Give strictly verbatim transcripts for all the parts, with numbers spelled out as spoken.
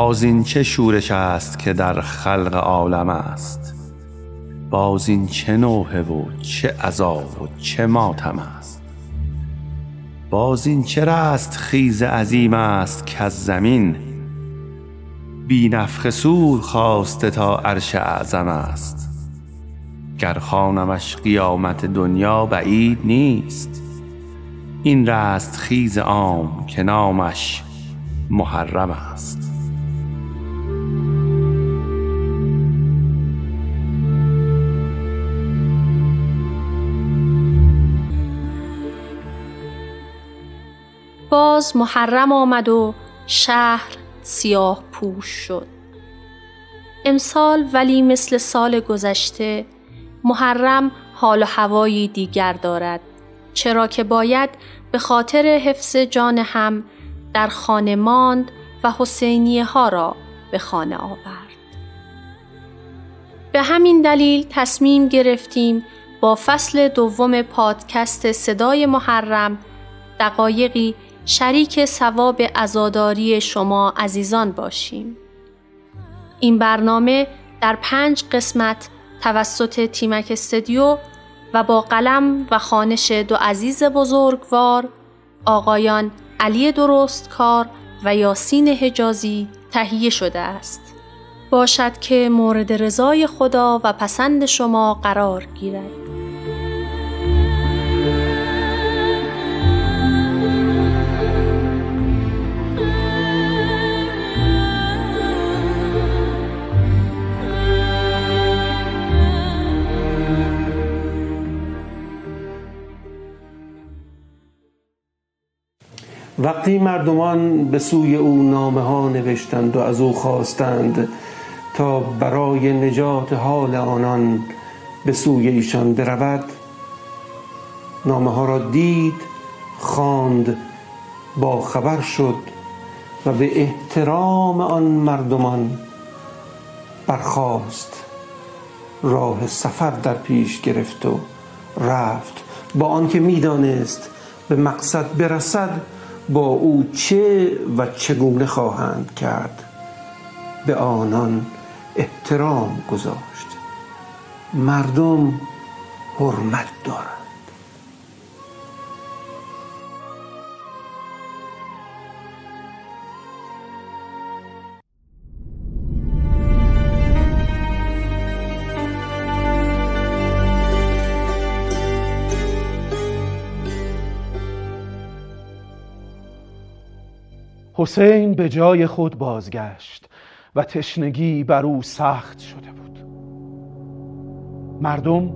باز این چه شورش است که در خلق عالم است، باز این چه نوحه و چه عذاب و چه ماتم است، باز این چه رست خیز عظیم است که از زمین، بی نفخ صور خواسته تا عرش اعظم است. گر خوانمش قیامت دنیا بعید نیست، این رست خیز عام که نامش محرم است. باز محرم آمد و شهر سیاه پوش شد. امسال ولی مثل سال گذشته محرم حال و هوایی دیگر دارد، چرا که باید به خاطر حفظ جان هم در خانه ماند و حسینیه ها را به خانه آورد. به همین دلیل تصمیم گرفتیم با فصل دوم پادکست صدای محرم دقایقی شریک ثواب عزاداری شما عزیزان باشیم. این برنامه در پنج قسمت توسط تیمک استودیو و با قلم و خوانش دو عزیز بزرگوار آقایان علی درستکار و یاسین حجازی تهیه شده است. باشد که مورد رضای خدا و پسند شما قرار گیرد. وقتی مردمان به سوی او نامه ها نوشتند و از او خواستند تا برای نجات حال آنان به سوی ایشان برود، نامه ها را دید، خواند، با خبر شد و به احترام آن مردمان برخاست، راه سفر در پیش گرفت و رفت، با آنکه میدانست به مقصد برسد با او چه و چگونه خواهند کرد. به آنان احترام گذاشت. مردم حرمت دارند. حسین به جای خود بازگشت و تشنگی بر او سخت شده بود. مردم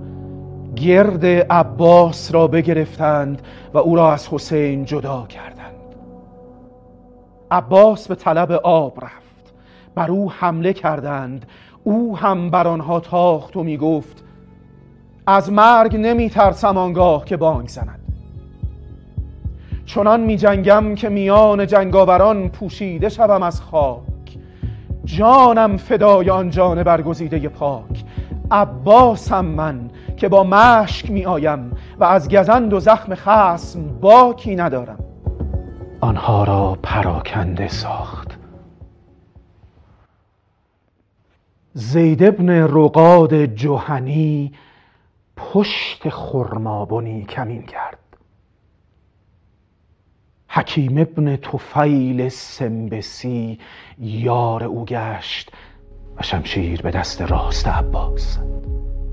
گرد عباس را بگرفتند و او را از حسین جدا کردند. عباس به طلب آب رفت، بر او حمله کردند، او هم بر آنها تاخت و می گفت از مرگ نمی ترسم آنگاه که بانگ زند. چنان می جنگم که میان جنگاوران پوشیده شوم از خاک، جانم فدای آن جان برگزیده پاک. عباسم من که با مشک می آیم و از گزند و زخم خصم باکی ندارم. آنها را پراکنده ساخت. زید بن رقاد جوهنی پشت خرمابنی کمین کرد. حکیم ابن توفیل سنبسی یار او گشت و شمشیر به دست راست عباس.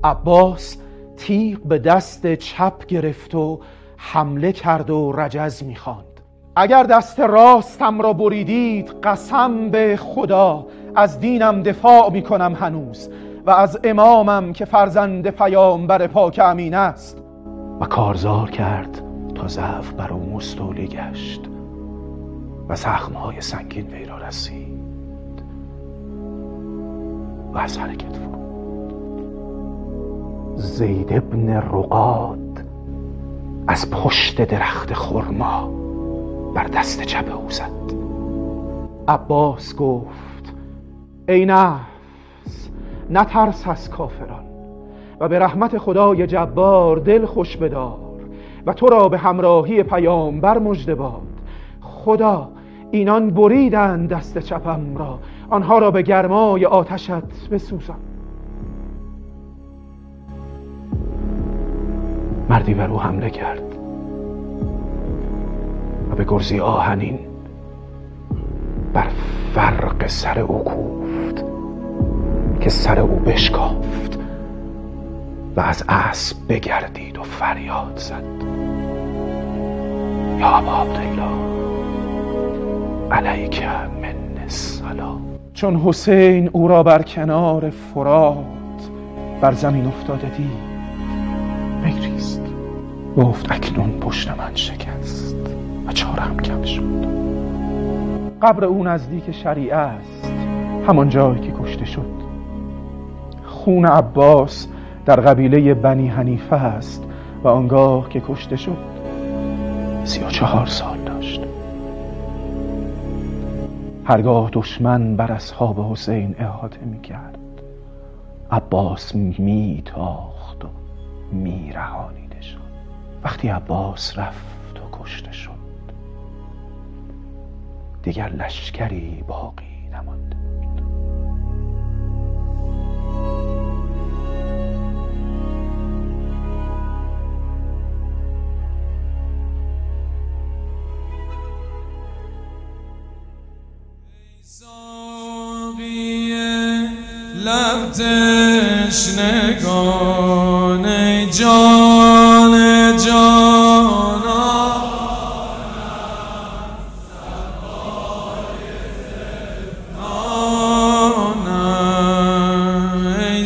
عباس تیغ به دست چپ گرفت و حمله کرد و رجز می‌خواند. اگر دست راستم را بریدید قسم به خدا از دینم دفاع می‌کنم هنوز و از امامم که فرزند پیامبر پاک امین است. و کارزار کرد تا ضعف بر او مستولی گشت و زخم‌های سنگین وی را رسید و از حرکت فرود. زید بن رقاد از پشت درخت خرما بر دست چپ او زد. عباس گفت ای نفس نترس از کافران و به رحمت خدای جبار دل خوش بدار و تو را به همراهی پیامبر مژده باد. خدا اینان بریدند دست چپم را، آنها را به گرمای آتشت بسوزم. مردی بر او حمله کرد و به گرزی آهنین بر فرق سر او کوفت که سر او بشکافت و از اسب بگردید و فریاد زد: یا ابا عبدالله علیک من السلام. چون حسین او را بر کنار فرات بر زمین افتاده دید بگریست، گفت اکنون پشت من شکست و چاره‌ام کم شد. قبر او نزدیک شریعه است، همان جایی که کشته شد. خون عباس در قبیله بنی حنیفه است و آنگاه که کشته شد سی و چهار سال داشت. هرگاه دشمن بر اصحاب حسین احاطه می کرد عباس می تاخت و می رهانیده شد. وقتی عباس رفت و کشته شد دیگر لشکری باقی نمانده بود. لب تشنگان ای جان جانا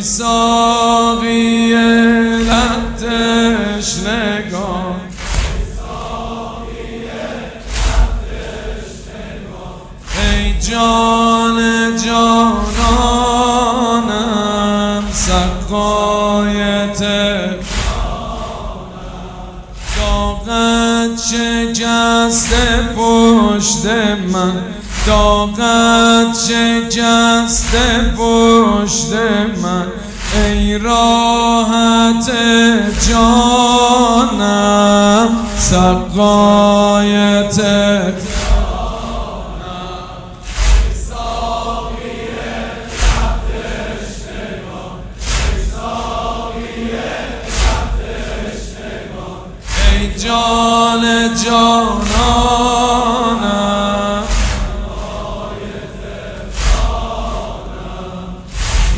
سبای ای ساقی لب تشنگان ای جان جانا سقایت داغت شکست پشت من، داغت شکست پشت من، ای راحت جانم سقایت جان جانانم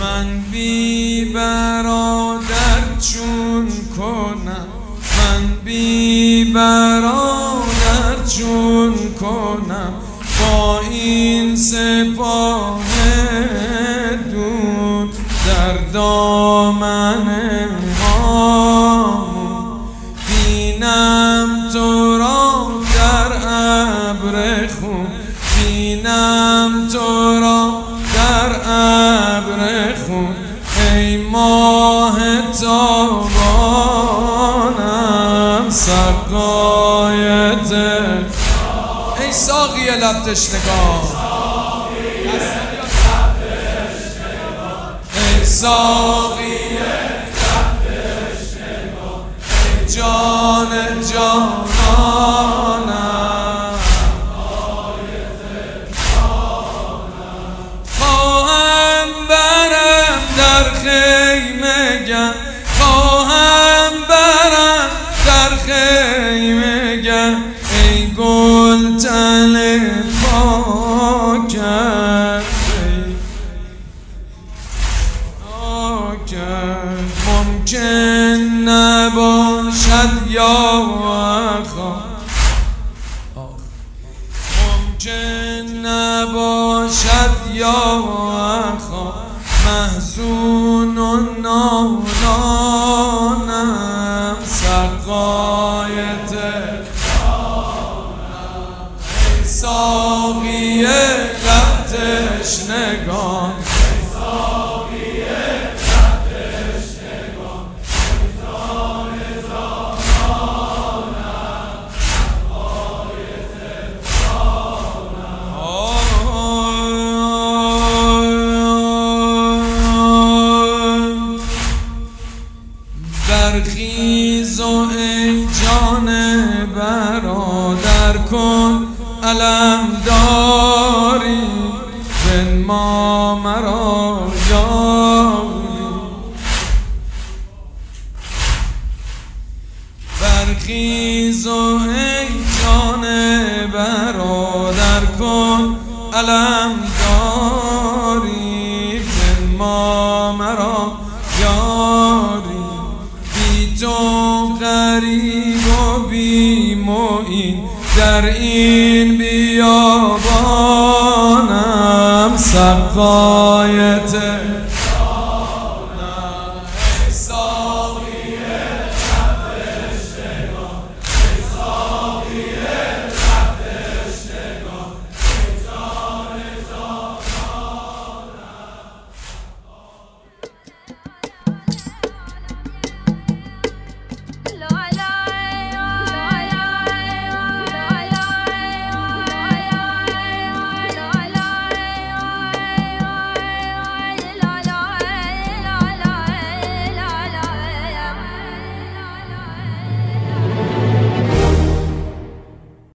من بی برادر چون کنم، من بی برادر چون کنم با این سپاه دود در دامن ما بینم تو را در ابر خون، بینم تو را در ابر خون، ای ماه تابانم سقایت ای ساقی لب تشنگان ای ساقی جان جانانم خواهم برم در خیمه گم، خواهم برم در خیمه گم، ای گل تن پاکم پاکم ممکن نبا شد یا خواهم ممکن نباشد یا خواهم محزون و نالانم سقایت ای ساقی لب تشنگان برخیز و ای جان برادر کن علم داری زن ما مرا جانی برخیز و ای جان برادر کن علم داری زن ما مرا یاری بی تو غریب و بی معین در این بیابانم سقایت دانم ای ساقی